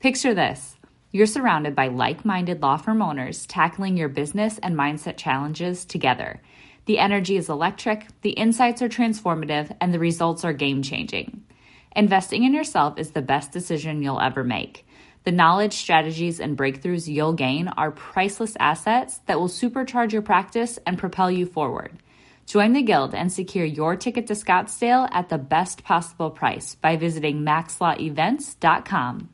Picture this. You're surrounded by like-minded law firm owners tackling your business and mindset challenges together. The energy is electric, the insights are transformative, and the results are game-changing. Investing in yourself is the best decision you'll ever make. The knowledge, strategies, and breakthroughs you'll gain are priceless assets that will supercharge your practice and propel you forward. Join the Guild and secure your ticket to Scottsdale at the best possible price by visiting maxlawevents.com.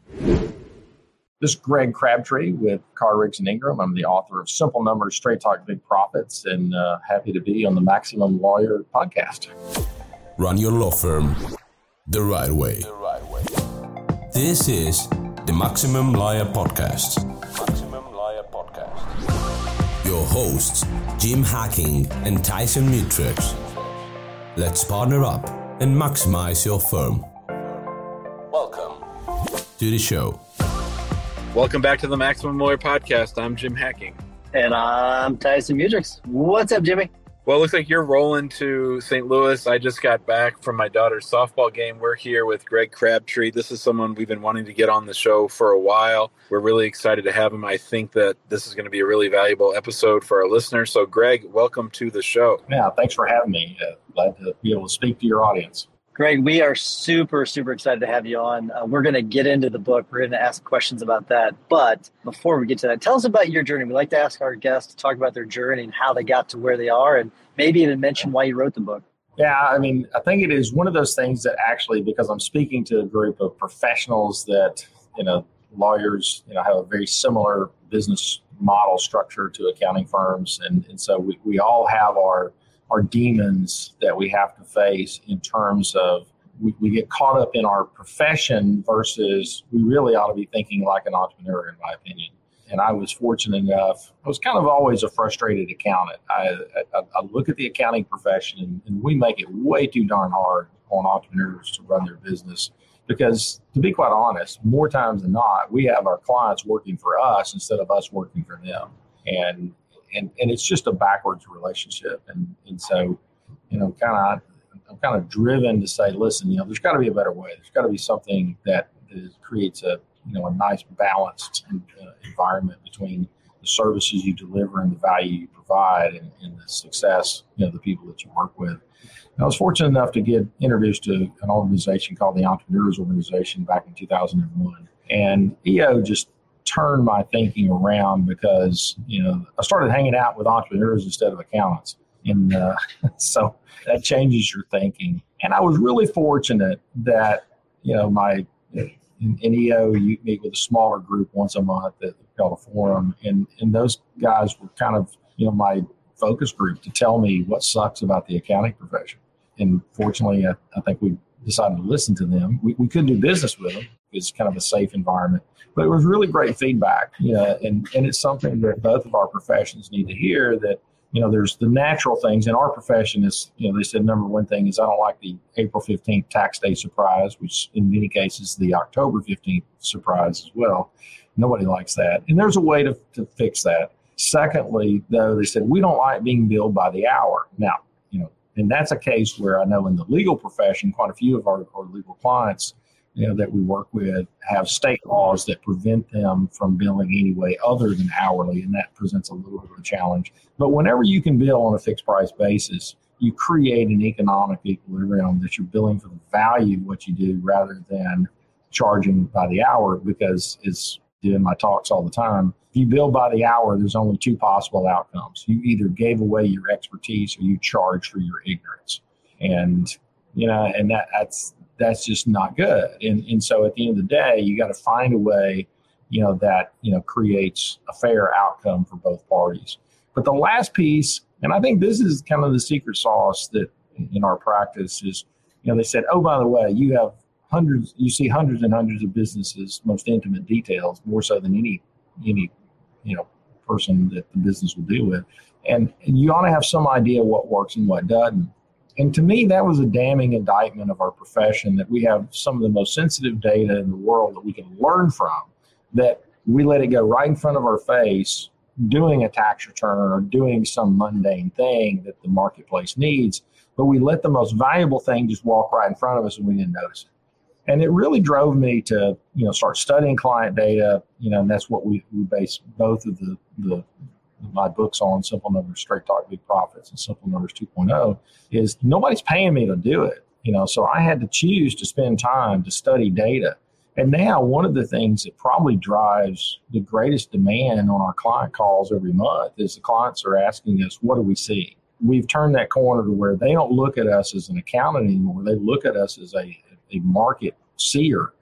This is Greg Crabtree with Carr Riggs and Ingram. I'm the author of Simple Numbers, Straight Talk, Big Profits, and happy to be on the Maximum Lawyer podcast. Run your law firm the right way. This is the Maximum Lawyer podcast. Your hosts, Jim Hacking and Tyson Mutrix. Let's partner up and maximize your firm. Welcome to the show. Welcome back to the Maximum Lawyer Podcast. I'm Jim Hacking. And I'm Tyson Mutrix. What's up, Jimmy? Well, it looks like you're rolling to St. Louis. I just got back from my daughter's softball game. We're here with Greg Crabtree. This is someone we've been wanting to get on the show for a while. We're really excited to have him. I think that this is going to be a really valuable episode for our listeners. So, Greg, welcome to the show. Yeah, thanks for having me. Glad to be able to speak to your audience. Greg, we are super excited to have you on. We're going to get into the book. We're going to ask questions about that. But before we get to that, tell us about your journey. We like to ask our guests to talk about their journey and how they got to where they are and maybe even mention why you wrote the book. Yeah, I mean, I think it is one of those things that actually, because I'm speaking to a group of professionals that, lawyers, have a very similar business model structure to accounting firms. And so we all have our demons that we have to face in terms of we get caught up in our profession versus we really ought to be thinking like an entrepreneur, in my opinion. And I was fortunate enough, I was kind of always a frustrated accountant. I look at the accounting profession and we make it way too darn hard on entrepreneurs to run their business because, to be quite honest, more times than not, we have our clients working for us instead of us working for them. And it's just a backwards relationship. And so, I'm kind of driven to say, listen, there's got to be a better way. There's got to be something that creates a nice balanced environment between the services you deliver and the value you provide and the success, the people that you work with. And I was fortunate enough to get introduced to an organization called the Entrepreneurs Organization back in 2001. And EO just turned my thinking around because, I started hanging out with entrepreneurs instead of accountants. And so that changes your thinking. And I was really fortunate that, in EO, you meet with a smaller group once a month that called a forum. And those guys were kind of, my focus group to tell me what sucks about the accounting profession. And fortunately, I think we decided to listen to them. We couldn't do business with them. It's kind of a safe environment, but it was really great feedback. And it's something that both of our professions need to hear that, there's the natural things in our profession is, they said number one thing is I don't like the April 15th tax day surprise, which in many cases, the October 15th surprise as well. Nobody likes that. And there's a way to fix that. Secondly, though, they said, we don't like being billed by the hour. Now, and that's a case where I know in the legal profession, quite a few of our legal clients that we work with have state laws that prevent them from billing any way other than hourly, and that presents a little bit of a challenge. But whenever you can bill on a fixed price basis, you create an economic equilibrium that you're billing for the value of what you do rather than charging by the hour, because it's doing my talks all the time. If you bill by the hour, there's only two possible outcomes. You either gave away your expertise or you charge for your ignorance. And, and that's just not good. And so at the end of the day, you got to find a way, that, creates a fair outcome for both parties. But the last piece, and I think this is kind of the secret sauce that in our practice is, they said, oh, by the way, you have hundreds and hundreds of businesses, most intimate details, more so than any person that the business will deal with. And you ought to have some idea what works and what doesn't. And to me, that was a damning indictment of our profession, that we have some of the most sensitive data in the world that we can learn from, that we let it go right in front of our face, doing a tax return or doing some mundane thing that the marketplace needs, but we let the most valuable thing just walk right in front of us and we didn't notice it. And it really drove me to, start studying client data, and that's what we base both of my books on, Simple Numbers, Straight Talk, Big Profits, and Simple Numbers 2.0, is nobody's paying me to do it. So I had to choose to spend time to study data. And now one of the things that probably drives the greatest demand on our client calls every month is the clients are asking us, what do we see? We've turned that corner to where they don't look at us as an accountant anymore. They look at us as a market seer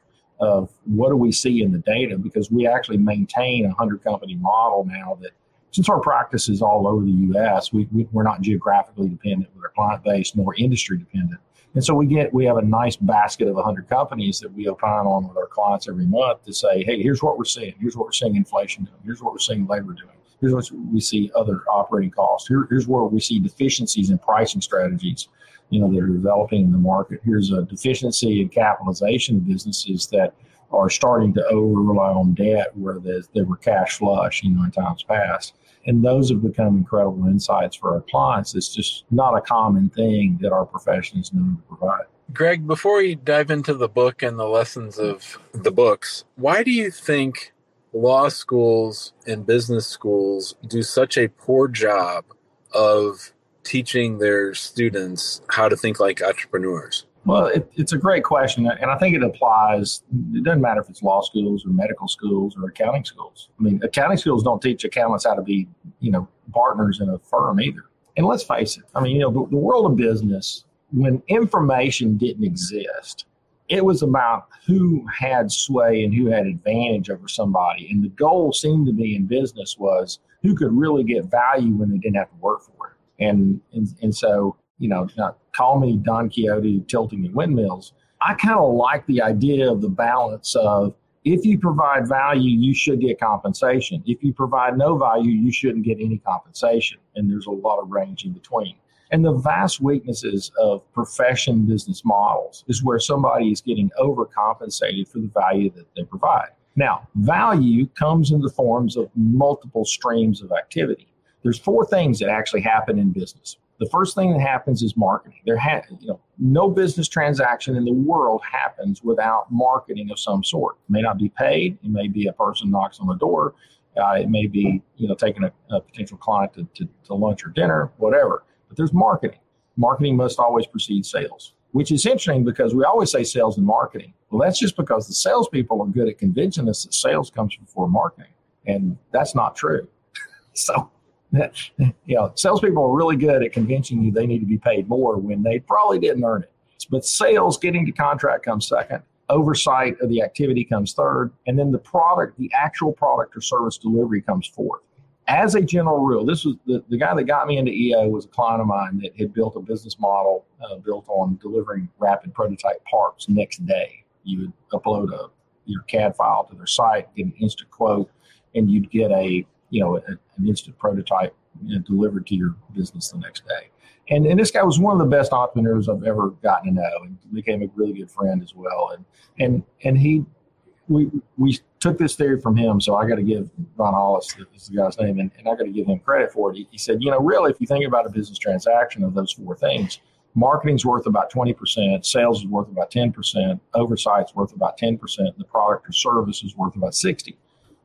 of what do we see in the data, because we actually maintain a 100-company model now that, since our practice is all over the U.S., we're not geographically dependent with our client base, nor industry dependent. And so we have a nice basket of 100 companies that we opine on with our clients every month to say, hey, here's what we're seeing. Here's what we're seeing inflation doing. Here's what we're seeing labor doing. Here's what we see other operating costs. Here's where we see deficiencies in pricing strategies, that are developing in the market. Here's a deficiency in capitalization of businesses that are starting to over-rely on debt where they were cash flush, in times past. And those have become incredible insights for our clients. It's just not a common thing that our profession is known to provide. Greg, before we dive into the book and the lessons of the books, why do you think law schools and business schools do such a poor job of teaching their students how to think like entrepreneurs? Well, it's a great question, and I think it applies. It doesn't matter if it's law schools or medical schools or accounting schools. I mean, accounting schools don't teach accountants how to be, partners in a firm either. And let's face it. I mean, the world of business, when information didn't exist, it was about who had sway and who had advantage over somebody. And the goal seemed to be in business was who could really get value when they didn't have to work for it. And so, not call me Don Quixote tilting at windmills. I kind of like the idea of the balance of, if you provide value, you should get compensation. If you provide no value, you shouldn't get any compensation. And there's a lot of range in between. And the vast weaknesses of profession business models is where somebody is getting overcompensated for the value that they provide. Now, value comes in the forms of multiple streams of activity. There's four things that actually happen in business. The first thing that happens is marketing. No business transaction in the world happens without marketing of some sort. It may not be paid. It may be a person knocks on the door. It may be, taking a potential client to lunch or dinner, whatever. But there's marketing. Marketing must always precede sales, which is interesting because we always say sales and marketing. Well, that's just because the salespeople are good at convincing us that sales comes before marketing, and that's not true. So. Salespeople are really good at convincing you they need to be paid more when they probably didn't earn it. But sales, getting to contract, comes second. Oversight of the activity comes third. And then the product, the actual product or service delivery, comes fourth. As a general rule, this was the guy that got me into EO was a client of mine that had built a business model built on delivering rapid prototype parts next day. You would upload your CAD file to their site, get an instant quote, and you'd get an instant prototype delivered to your business the next day. And this guy was one of the best entrepreneurs I've ever gotten to know, and became a really good friend as well. And we took this theory from him, so I got to give Ron Hollis, is the guy's name, and I got to give him credit for it. He said, really, if you think about a business transaction of those four things, marketing's worth about 20%, sales is worth about 10%, oversight's worth about 10%, and the product or service is worth about 60%.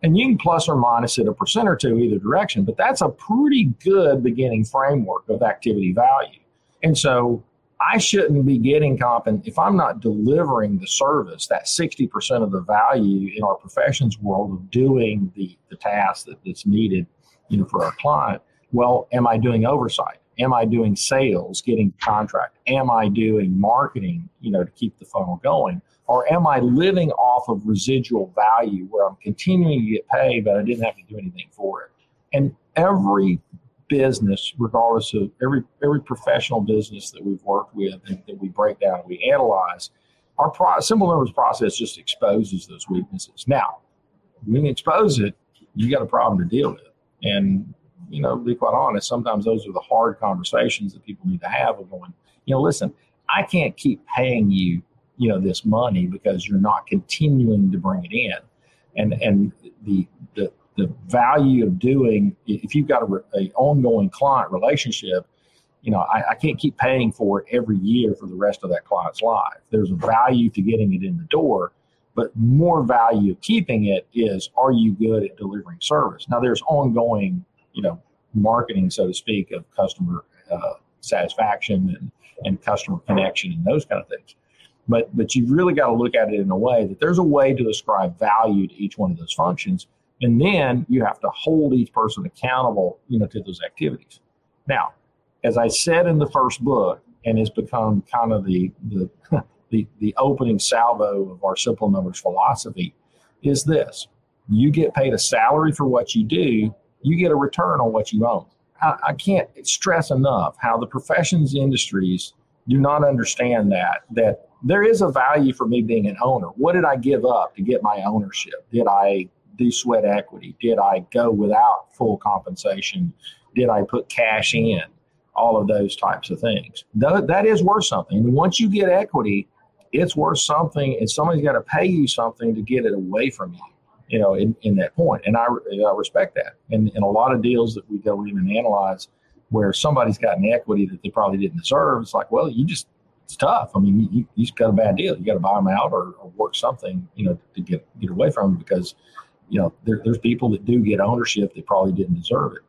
And you can plus or minus it 1% or 2 either direction, but that's a pretty good beginning framework of activity value. And so I shouldn't be getting compensated if I'm not delivering the service, that 60% of the value in our profession's world of doing the task that's needed, for our client. Well, am I doing oversight? Am I doing sales, getting contract? Am I doing marketing, to keep the funnel going? Or am I living off of residual value where I'm continuing to get paid, but I didn't have to do anything for it? And every business, regardless of every professional business that we've worked with and that we break down and we analyze, our Simple Numbers process just exposes those weaknesses. Now, when you expose it, you got a problem to deal with. And, you know, to be quite honest, sometimes those are the hard conversations that people need to have of going, you know, listen, I can't keep paying you, you know, this money because you're not continuing to bring it in. And the value of doing, if you've got a ongoing client relationship, you know, I can't keep paying for it every year for the rest of that client's life. There's a value to getting it in the door, but more value of keeping it is, are you good at delivering service? Now, there's ongoing, you know, marketing, so to speak, of customer satisfaction and customer connection and those kind of things. But you've really got to look at it in a way that there's a way to ascribe value to each one of those functions. And then you have to hold each person accountable, you know, to those activities. Now, as I said in the first book, and it's become kind of the opening salvo of our Simple Numbers philosophy, is this: you get paid a salary for what you do, you get a return on what you own. I can't stress enough how the professions industries do not understand that there is a value for me being an owner. What did I give up to get my ownership? Did I do sweat equity? Did I go without full compensation? Did I put cash in? All of those types of things. That is worth something. Once you get equity, it's worth something, and somebody's got to pay you something to get it away from you, you know, in that point. And I respect that. And in a lot of deals that we go in and analyze where somebody's got an equity that they probably didn't deserve, it's like, well, it's tough. I mean, you just got a bad deal. You got to buy them out or work something, you know, to get away from them, because, you know, there's people that do get ownership that probably didn't deserve it.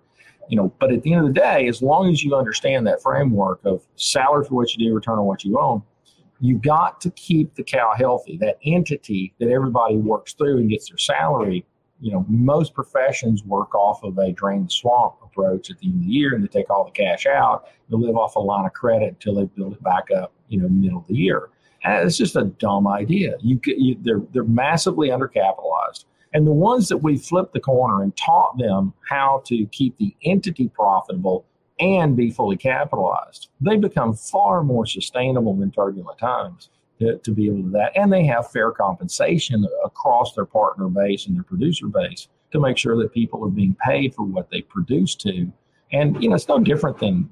You know, but at the end of the day, as long as you understand that framework of salary for what you do, return on what you own, you've got to keep the cow healthy. That entity that everybody works through and gets their salary, you know, most professions work off of a drain the swamp approach at the end of the year, and they take all the cash out, they live off a line of credit until they build it back up, you know, middle of the year. And it's just a dumb idea. They're massively undercapitalized. And the ones that we flipped the corner and taught them how to keep the entity profitable and be fully capitalized, they become far more sustainable in turbulent times to be able to do that. And they have fair compensation across their partner base and their producer base to make sure that people are being paid for what they produce to. And, you know, it's no different than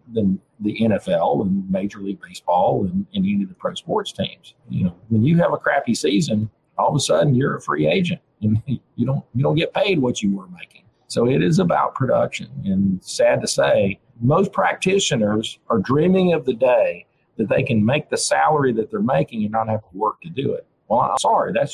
the NFL and Major League Baseball and any of the pro sports teams. You know, when you have a crappy season, all of a sudden you're a free agent. And you don't get paid what you were making. So it is about production. And sad to say, most practitioners are dreaming of the day that they can make the salary that they're making and not have to work to do it. Well, I'm sorry, that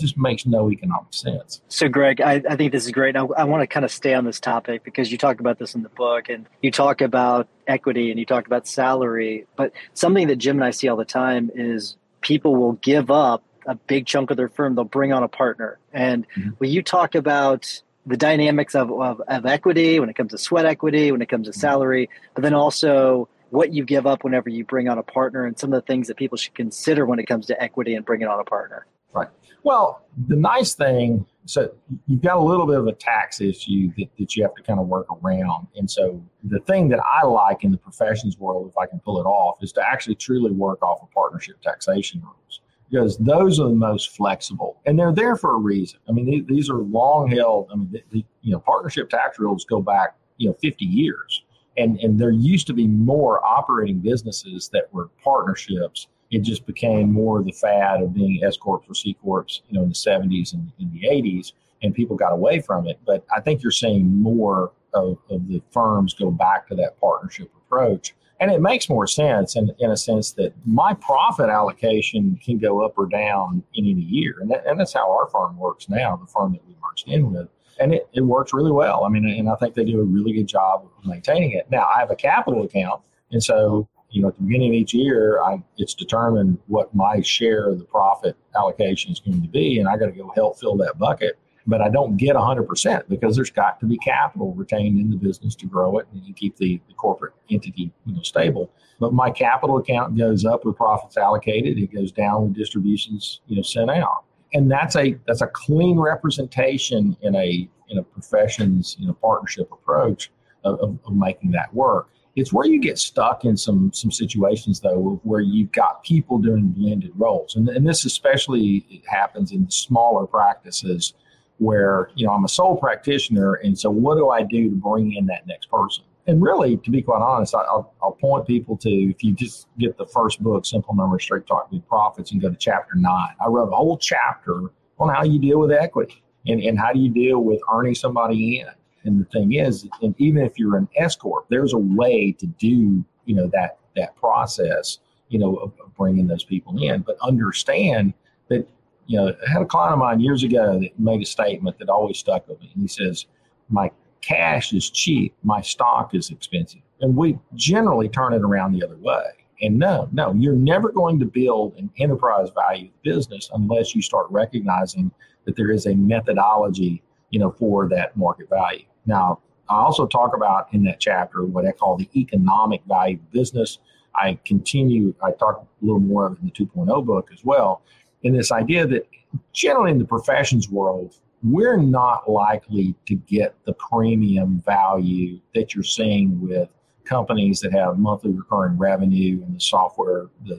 just makes no economic sense. So, Greg, I think this is great. I want to kind of stay on this topic because you talk about this in the book, and you talk about equity and you talk about salary. But something that Jim and I see all the time is people will give up a big chunk of their firm. They'll bring on a partner. And when you talk about the dynamics of equity, when it comes to sweat equity, when it comes to salary, but then also what you give up whenever you bring on a partner and some of the things that people should consider when it comes to equity and bringing on a partner. Right. Well, the nice thing, so you've got a little bit of a tax issue that you have to kind of work around. And so the thing that I like in the professions world, if I can pull it off, is to actually truly work off of partnership taxation rules, because those are the most flexible, and they're there for a reason. I mean, these are long held. I mean, you know, partnership tax rules go back, you know, 50 years, and there used to be more operating businesses that were partnerships. It just became more of the fad of being S corps or C corps, you know, in the 70s and in the 80s, and people got away from it. But I think you're seeing more of the firms go back to that partnership approach. And it makes more sense in a sense that my profit allocation can go up or down in any year. And that's how our firm works now, the firm that we merged in with. And it works really well. I mean, and I think they do a really good job of maintaining it. Now, I have a capital account. And so, you know, at the beginning of each year, it's determined what my share of the profit allocation is going to be. And I got to go help fill that bucket. But I don't get 100% because there's got to be capital retained in the business to grow it and you keep the corporate entity, you know, stable. But my capital account goes up with profits allocated. It goes down with distributions, you know, sent out. And that's a clean representation in a professions, you know, partnership approach of making that work. It's where you get stuck in some situations, though, where you've got people doing blended roles. And this especially it happens in smaller practices where, you know, I'm a sole practitioner. And so what do I do to bring in that next person? And really, to be quite honest, I'll point people to, if you just get the first book, Simple Numbers, Straight Talk, Big Profits, and go to chapter 9. I wrote a whole chapter on how you deal with equity and how do you deal with earning somebody in. And the thing is, and even if you're an S corp, there's a way to do, you know, that process, you know, of bringing those people in. But understand that, you know, I had a client of mine years ago that made a statement that always stuck with me. And he says, "My cash is cheap, my stock is expensive." And we generally turn it around the other way. And no, you're never going to build an enterprise value business unless you start recognizing that there is a methodology, you know, for that market value. Now, I also talk about in that chapter what I call the economic value of business. I talk a little more of it in the 2.0 book as well. And this idea that generally in the professions world, we're not likely to get the premium value that you're seeing with companies that have monthly recurring revenue and the software as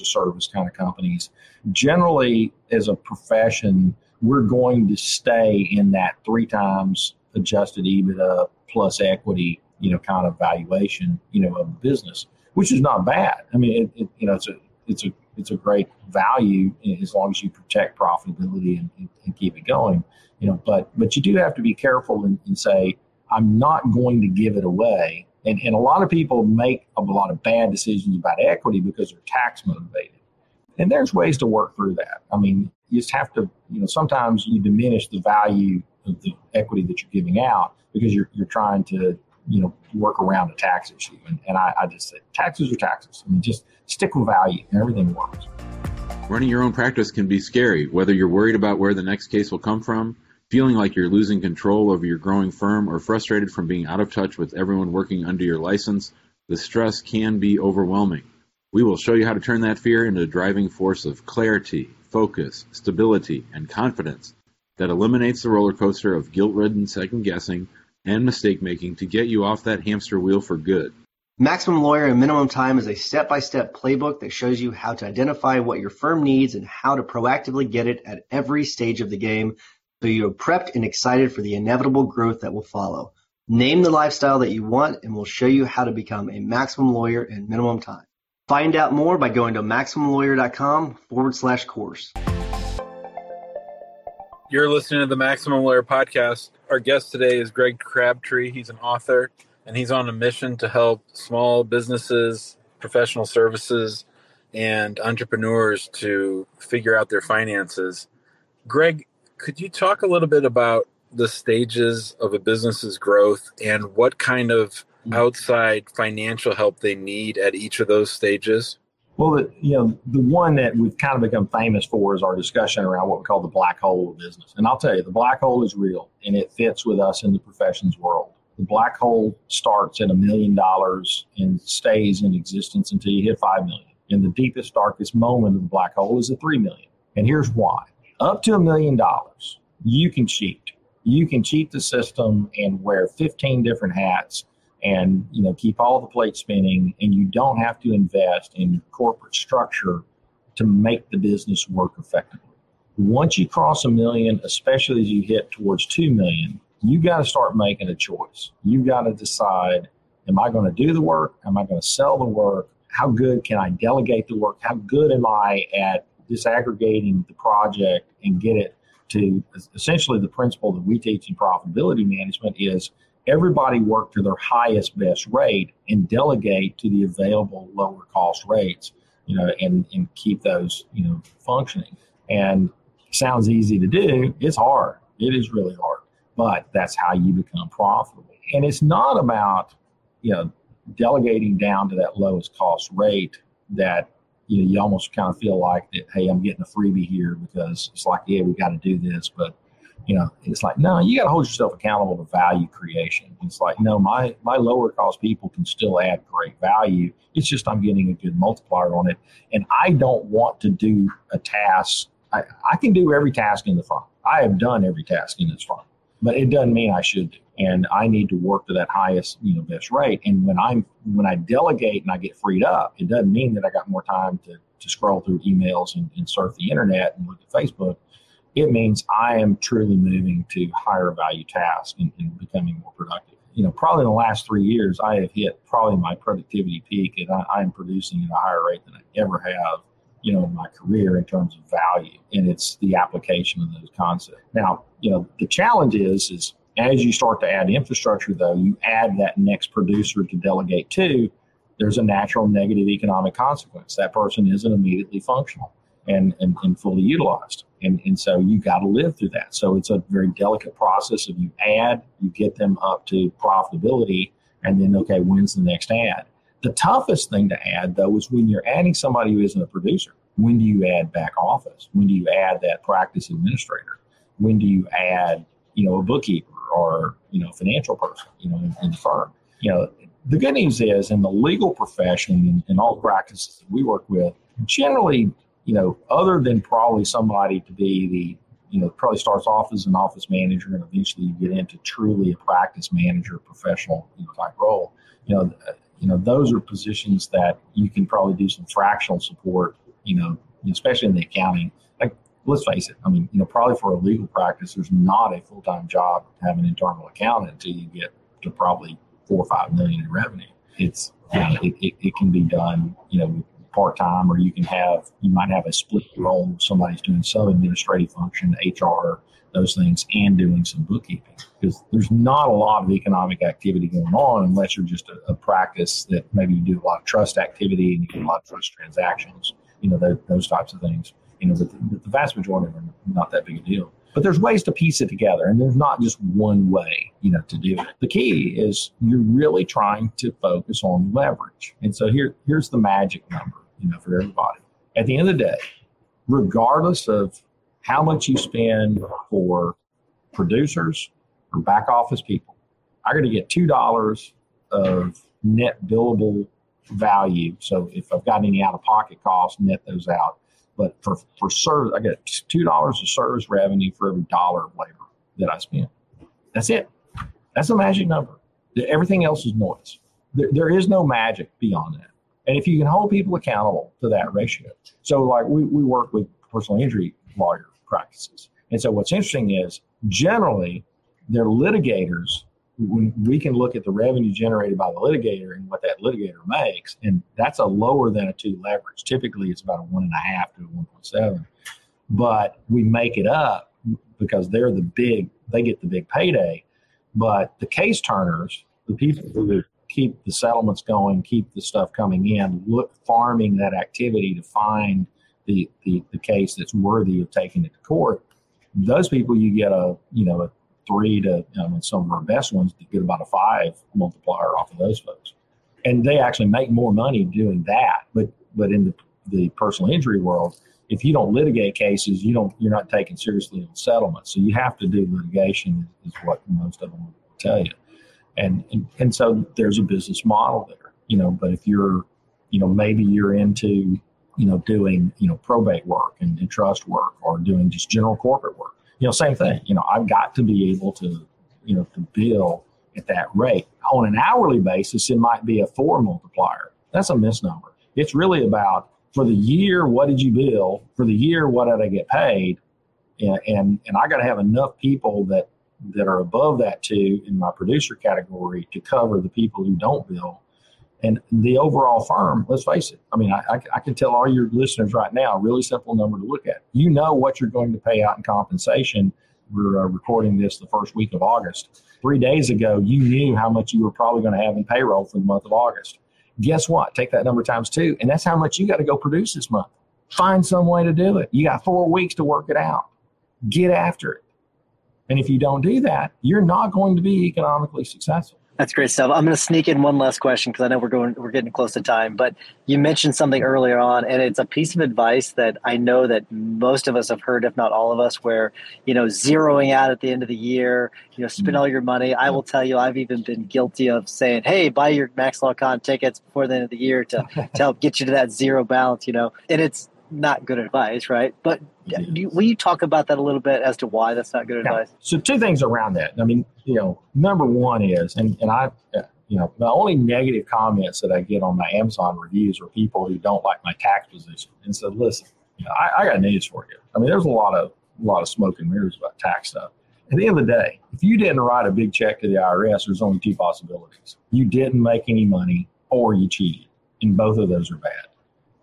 a service kind of companies. Generally, as a profession, we're going to stay in that 3 times adjusted EBITDA plus equity, you know, kind of valuation, you know, of business, which is not bad. I mean, it you know, it's a great value as long as you protect profitability and keep it going, you know, but you do have to be careful and say, I'm not going to give it away. And a lot of people make a lot of bad decisions about equity because they're tax motivated. And there's ways to work through that. I mean, you just have to, you know, sometimes you diminish the value of the equity that you're giving out because you're trying to, you know, work around a tax issue. And I just say taxes are taxes. I mean, just stick with value and everything works. Running your own practice can be scary, whether you're worried about where the next case will come from, feeling like you're losing control over your growing firm, or frustrated from being out of touch with everyone working under your license. The stress can be overwhelming. We will show you how to turn that fear into a driving force of clarity, focus, stability, and confidence that eliminates the roller coaster of guilt-ridden second-guessing and mistake-making to get you off that hamster wheel for good. Maximum Lawyer in Minimum Time is a step-by-step playbook that shows you how to identify what your firm needs and how to proactively get it at every stage of the game, so you are prepped and excited for the inevitable growth that will follow. Name the lifestyle that you want, and we'll show you how to become a Maximum Lawyer in Minimum Time. Find out more by going to MaximumLawyer.com/course. You're listening to the Maximum Lawyer podcast. Our guest today is Greg Crabtree. He's an author, and he's on a mission to help small businesses, professional services, and entrepreneurs to figure out their finances. Greg, could you talk a little bit about the stages of a business's growth and what kind of outside financial help they need at each of those stages? Well, you know, the one that we've kind of become famous for is our discussion around what we call the black hole of business. And I'll tell you, the black hole is real, and it fits with us in the professions world. The black hole starts at $1 million and stays in existence until you hit 5 million. And the deepest, darkest moment of the black hole is at 3 million. And here's why. Up to $1 million, you can cheat. You can cheat the system and wear 15 different hats and, you know, keep all the plates spinning, and you don't have to invest in corporate structure to make the business work effectively. Once you cross $1 million, especially as you hit towards 2 million, you got to start making a choice. You got to decide, am I going to do the work? Am I going to sell the work? How good can I delegate the work? How good am I at disaggregating the project and get it to essentially the principle that we teach in profitability management is everybody work to their highest best rate and delegate to the available lower cost rates, you know, and keep those, you know, functioning. And sounds easy to do. It's hard. It is really hard, but that's how you become profitable. And it's not about, you know, delegating down to that lowest cost rate that, you know, you almost kind of feel like that, hey, I'm getting a freebie here because it's like, yeah, we got to do this, but, you know, it's like, no, you got to hold yourself accountable to value creation. It's like, no, my lower cost people can still add great value. It's just I'm getting a good multiplier on it. And I don't want to do a task. I can do every task in the firm. I have done every task in this firm. but it doesn't mean I should do. And I need to work to that highest, you know, best rate. And when I delegate and I get freed up, it doesn't mean that I got more time to scroll through emails and surf the internet and look at Facebook. It means I am truly moving to higher value tasks and becoming more productive. You know, probably in the last 3 years, I have hit probably my productivity peak, and I'm producing at a higher rate than I ever have, you know, in my career in terms of value. And it's the application of those concepts. Now, you know, the challenge is as you start to add infrastructure, though, you add that next producer to delegate to, there's a natural negative economic consequence. That person isn't immediately functional and fully utilized. And so you got to live through that. So it's a very delicate process of you add, you get them up to profitability, and then, okay, when's the next add? The toughest thing to add, though, is when you're adding somebody who isn't a producer. When do you add back office? When do you add that practice administrator? When do you add, you know, a bookkeeper or, you know, financial person, you know, in the firm? You know, the good news is in the legal profession and all practices that we work with, generally, you know, other than probably somebody to be the, you know, probably starts off as an office manager and eventually you get into truly a practice manager, professional, you know, type role. You know, those are positions that you can probably do some fractional support, you know, especially in the accounting. Like, let's face it. I mean, you know, probably for a legal practice, there's not a full-time job to have an internal accountant until you get to probably $4 or $5 million in revenue. It's, you know, it can be done, you know, with part-time, or you might have a split role. Somebody's doing some administrative function, HR, those things, and doing some bookkeeping, because there's not a lot of economic activity going on unless you're just a practice that maybe you do a lot of trust activity and you do a lot of trust transactions, you know, those types of things, you know, but the vast majority of them are not that big a deal. But there's ways to piece it together, and there's not just one way, you know, to do it. The key is you're really trying to focus on leverage. And so here's the magic number, you know, for everybody. At the end of the day, regardless of how much you spend for producers or back office people, I'm going to get $2 of net billable value. So if I've got any out-of-pocket costs, net those out. But for service, I get $2 of service revenue for every dollar of labor that I spend. That's it. That's the magic number. Everything else is noise. There is no magic beyond that. And if you can hold people accountable to that ratio. So like we work with personal injury lawyer practices. And so what's interesting is generally they're litigators. We can look at the revenue generated by the litigator and what that litigator makes, and that's a lower than a 2 leverage. Typically, it's about a 1.5 to a 1.7, but we make it up because they get the big payday. But the case turners, the people who keep the settlements going, keep the stuff coming in, farming that activity to find the case that's worthy of taking it to court, those people you get a 3 to, some of our best ones get about a 5 multiplier off of those folks. And they actually make more money doing that. But in the personal injury world, if you don't litigate cases, you're not taken seriously on settlement. So you have to do litigation is what most of them will tell you. And so there's a business model there, you know, but if you're, you know, maybe you're into, you know, doing, you know, probate work and trust work, or doing just general corporate work. You know, same thing, you know, I've got to be able to, you know, to bill at that rate. On an hourly basis, it might be a 4 multiplier. That's a misnomer. It's really about, for the year, what did you bill? For the year, what did I get paid? And I got to have enough people that are above that 2 in my producer category to cover the people who don't bill. And the overall firm, let's face it, I mean, I can tell all your listeners right now, a really simple number to look at. You know what you're going to pay out in compensation. We're recording this the first week of August. 3 days ago, you knew how much you were probably going to have in payroll for the month of August. Guess what? Take that number times 2, and that's how much you got to go produce this month. Find some way to do it. You got 4 weeks to work it out. Get after it. And if you don't do that, you're not going to be economically successful. That's great stuff. I'm going to sneak in one last question because I know we're getting close to time, but you mentioned something earlier on, and it's a piece of advice that I know that most of us have heard, if not all of us, where, you know, zeroing out at the end of the year, you know, spend all your money. I will tell you, I've even been guilty of saying, hey, buy your MaxLawCon tickets before the end of the year to help get you to that zero balance, you know, and it's not good advice, right? But will you talk about that a little bit as to why that's not good advice? So two things around that. I mean, you know, number one is, and I, you know, the only negative comments that I get on my Amazon reviews are people who don't like my tax position. And so, listen, you know, I got news for you. I mean, there's a lot of smoke and mirrors about tax stuff. At the end of the day, if you didn't write a big check to the IRS, there's only two possibilities. You didn't make any money or you cheated. And both of those are bad.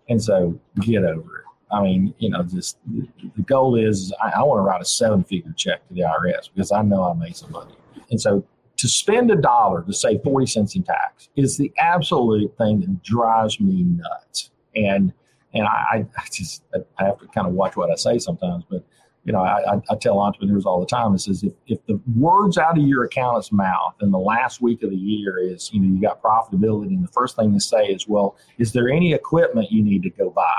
And so get over it. I mean, you know, just the goal is I want to write a 7-figure check to the IRS because I know I made some money. And so to spend $1 to save 40 cents in tax is the absolute thing that drives me nuts. And I have to kind of watch what I say sometimes, but you know, I tell entrepreneurs all the time, it says, if the words out of your accountant's mouth in the last week of the year is, you know, you got profitability, and the first thing they say is, well, is there any equipment you need to go buy?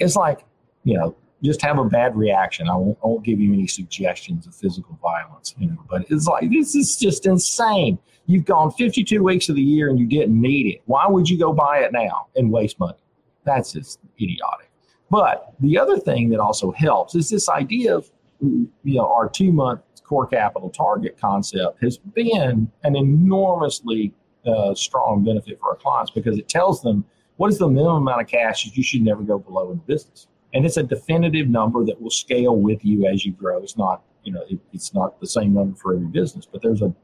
It's like, you know, just have a bad reaction. I won't give you any suggestions of physical violence, you know, but it's like, this is just insane. You've gone 52 weeks of the year and you didn't need it. Why would you go buy it now and waste money? That's just idiotic. But the other thing that also helps is this idea of, you know, our 2-month core capital target concept has been an enormously strong benefit for our clients because it tells them what is the minimum amount of cash that you should never go below in the business. And it's a definitive number that will scale with you as you grow. It's not, you know, it's not the same number for every business, but there's a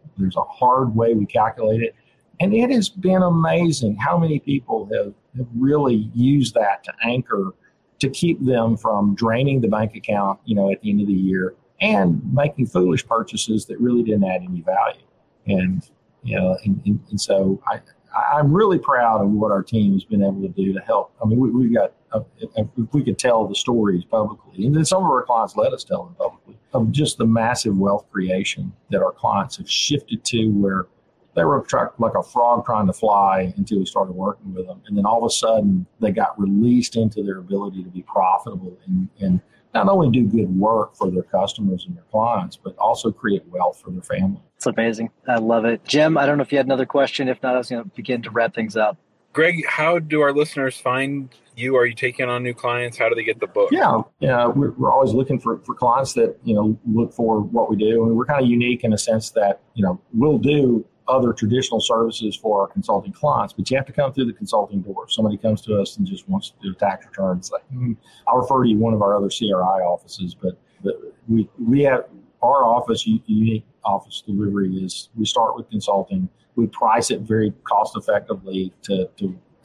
hard way we calculate it. And it has been amazing how many people have really used that to anchor to keep them from draining the bank account, you know, at the end of the year and making foolish purchases that really didn't add any value. And, you know, and so I'm really proud of what our team has been able to do to help. I mean, we've got, if we could tell the stories publicly, and then some of our clients let us tell them publicly, of just the massive wealth creation that our clients have shifted to where they were like a frog trying to fly until we started working with them. And then all of a sudden, they got released into their ability to be profitable and not only do good work for their customers and their clients, but also create wealth for their family. It's amazing. I love it. Jim, I don't know if you had another question. If not, I was going to begin to wrap things up. Greg, how do our listeners find you? Are you taking on new clients? How do they get the book? Yeah, we're always looking for clients that, you know, look for what we do. And we're kind of unique in a sense that, you know, we'll do other traditional services for our consulting clients, but you have to come through the consulting door. Somebody comes to us and just wants to do a tax return. It's like, I'll refer you to one of our other CRI offices, but we have our office, unique office delivery is we start with consulting. We price it very cost effectively to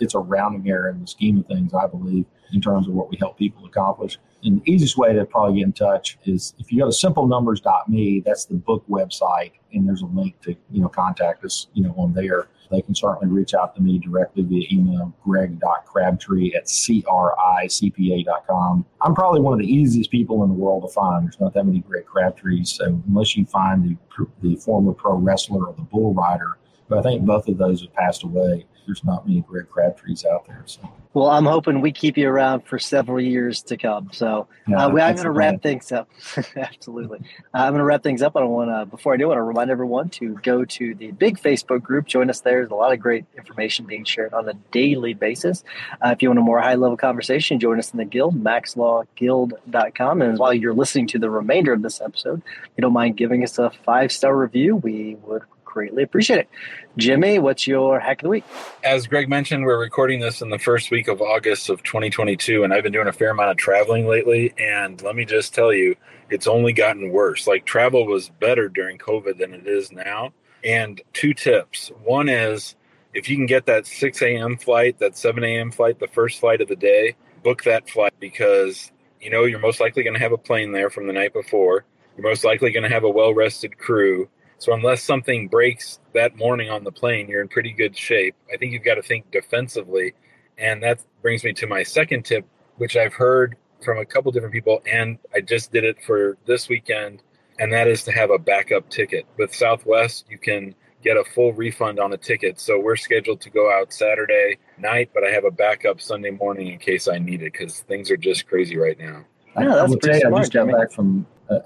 it's a rounding error in the scheme of things, I believe, in terms of what we help people accomplish. And the easiest way to probably get in touch is if you go to simplenumbers.me, that's the book website, and there's a link to, you know, contact us, you know, on there. They can certainly reach out to me directly via email, greg.crabtree@cricpa.com. I'm probably one of the easiest people in the world to find. There's not that many Greg Crabtrees, so unless you find the former pro wrestler or the bull rider, but I think both of those have passed away. There's not many Greg Crabtrees out there. So. Well, I'm hoping we keep you around for several years to come. So I'm going to wrap things up. Absolutely. I'm going to wrap things up. Before I do, I want to remind everyone to go to the big Facebook group. Join us there. There's a lot of great information being shared on a daily basis. If you want a more high-level conversation, join us in the Guild, maxlawguild.com. And while you're listening to the remainder of this episode, if you don't mind giving us a 5-star review, we would greatly appreciate it. Jimmy, what's your hack of the week? As Greg mentioned, we're recording this in the first week of August of 2022, and I've been doing a fair amount of traveling lately. And let me just tell you, it's only gotten worse. Like, travel was better during COVID than it is now. And two tips. One is, if you can get that 6 a.m. flight, that 7 a.m. flight, the first flight of the day, book that flight because, you know, you're most likely going to have a plane there from the night before. You're most likely going to have a well-rested crew. So unless something breaks that morning on the plane, you're in pretty good shape. I think you've got to think defensively. And that brings me to my second tip, which I've heard from a couple different people, and I just did it for this weekend, and that is to have a backup ticket. With Southwest, you can get a full refund on a ticket. So we're scheduled to go out Saturday night, but I have a backup Sunday morning in case I need it because things are just crazy right now. Yeah, that's pretty smart. I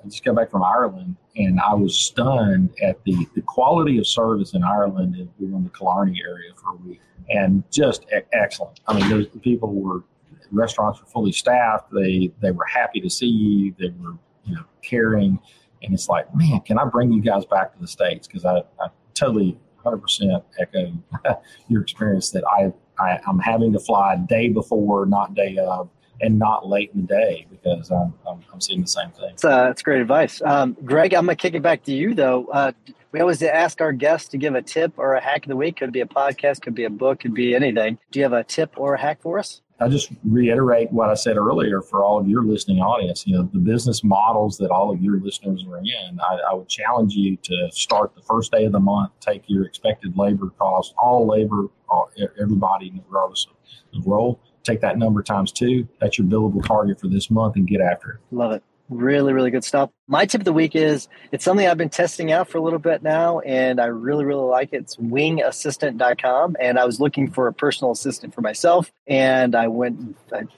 just got back from Ireland, and I was stunned at the quality of service in Ireland. And we were in the Killarney area for a week, and just excellent. I mean, those people were restaurants were fully staffed. They were happy to see you. They were, you know, caring. And it's like, man, can I bring you guys back to the States? Because I totally 100% echo your experience that I'm having to fly day before, not day of, and not late in the day, because I'm seeing the same thing. That's great advice. Greg, I'm going to kick it back to you, though. We always ask our guests to give a tip or a hack of the week. Could be a podcast, could be a book, could be anything. Do you have a tip or a hack for us? I just reiterate what I said earlier for all of your listening audience. You know, the business models that all of your listeners are in, I would challenge you to start the first day of the month, take your expected labor cost, all labor, everybody regardless of the role, take that number times 2. That's your billable target for this month and get after it. Love it. Really, really good stuff. My tip of the week is it's something I've been testing out for a little bit now, and I really, really like it. It's wingassistant.com, and I was looking for a personal assistant for myself, and I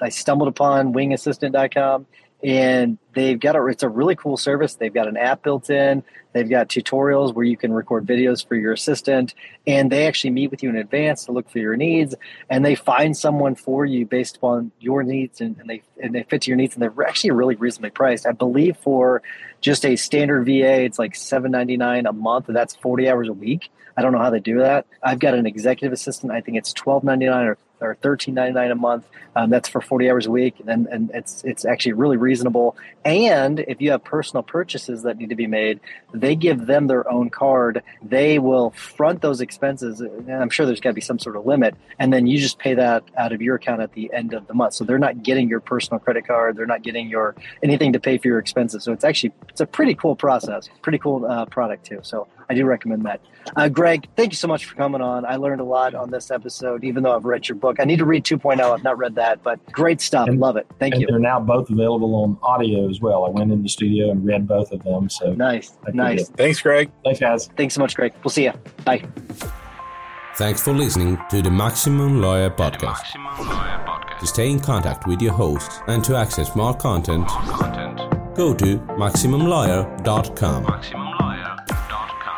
stumbled upon wingassistant.com, and they've got it's a really cool service. They've got an app built in. They've got tutorials where you can record videos for your assistant, and they actually meet with you in advance to look for your needs, and they find someone for you based upon your needs, and they fit to your needs, and they're actually really reasonably priced. I believe for just a standard VA, it's like $7.99 a month, and that's 40 hours a week. I don't know how they do that. I've got an executive assistant. I think it's $12.99 or $13.99 a month. That's for 40 hours a week, and it's actually really reasonable. And if you have personal purchases that need to be made, they give them their own card. They will front those expenses. And I'm sure there's got to be some sort of limit. And then you just pay that out of your account at the end of the month. So they're not getting your personal credit card. They're not getting your anything to pay for your expenses. So it's a pretty cool process, pretty cool product too. So I do recommend that. Greg, thank you so much for coming on. I learned a lot on this episode, even though I've read your book. I need to read 2.0. I've not read that, but great stuff. Love it. Thank you. They're now both available on audio as well. I went in the studio and read both of them. So nice. Thanks, Greg. Thanks, guys. Thanks so much, Greg. We'll see you. Bye. Thanks for listening to the Maximum Lawyer Podcast. To stay in contact with your hosts and to access more content, go to MaximumLawyer.com.